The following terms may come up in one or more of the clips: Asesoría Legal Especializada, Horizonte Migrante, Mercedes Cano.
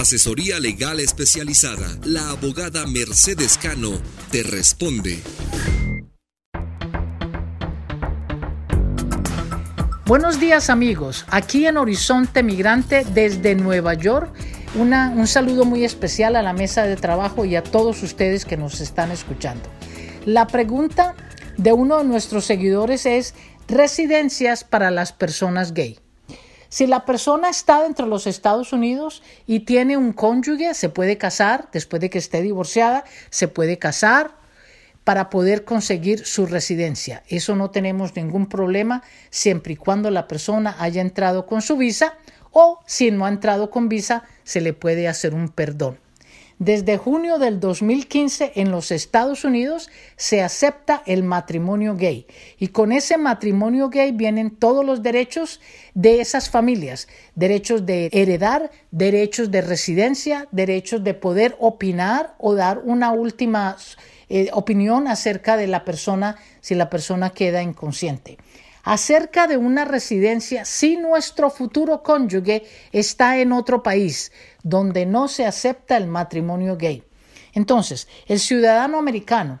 Asesoría Legal Especializada. La abogada Mercedes Cano te responde. Buenos días, amigos. Aquí en Horizonte Migrante desde Nueva York. Un saludo muy especial a la mesa de trabajo y a todos ustedes que nos están escuchando. La pregunta de uno de nuestros seguidores es: residencias para las personas gay. Si la persona está dentro de los Estados Unidos y tiene un cónyuge, se puede casar. Después de que esté divorciada, se puede casar para poder conseguir su residencia. Eso no tenemos ningún problema, siempre y cuando la persona haya entrado con su visa, o si no ha entrado con visa, se le puede hacer un perdón. Desde junio del 2015 en los Estados Unidos se acepta el matrimonio gay, y con ese matrimonio gay vienen todos los derechos de esas familias: derechos de heredar, derechos de residencia, derechos de poder opinar o dar una última opinión acerca de la persona si la persona queda inconsciente. Acerca de una residencia, si nuestro futuro cónyuge está en otro país donde no se acepta el matrimonio gay, entonces el ciudadano americano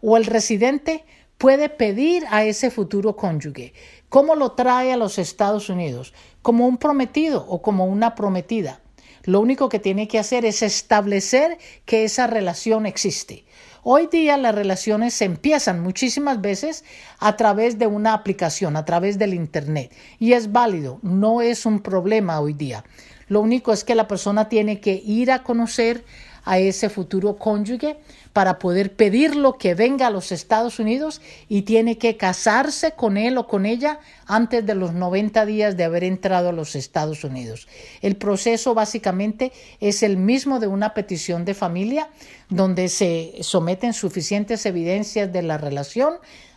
o el residente puede pedir a ese futuro cónyuge, cómo lo trae a los Estados Unidos, como un prometido o como una prometida. Lo único que tiene que hacer es establecer que esa relación existe. Hoy día las relaciones se empiezan muchísimas veces a través de una aplicación, a través del internet, y es válido, no es un problema hoy día. Lo único es que la persona tiene que ir a conocer a ese futuro cónyuge para poder pedirlo que venga a los Estados Unidos, y tiene que casarse con él o con ella antes de los 90 días de haber entrado a los Estados Unidos. El proceso básicamente es el mismo de una petición de familia, donde se someten suficientes evidencias de la relación,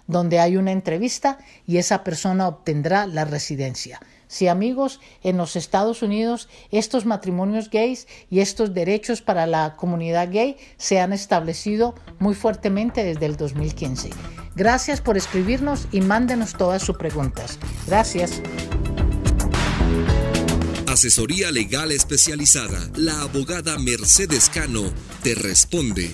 donde hay una entrevista y esa persona obtendrá la residencia. Sí, amigos, en los Estados Unidos estos matrimonios gays y estos derechos para la comunidad gay se han establecido muy fuertemente desde el 2015. Gracias por escribirnos y mándenos todas sus preguntas. Gracias. Asesoría Legal Especializada. La abogada Mercedes Cano te responde.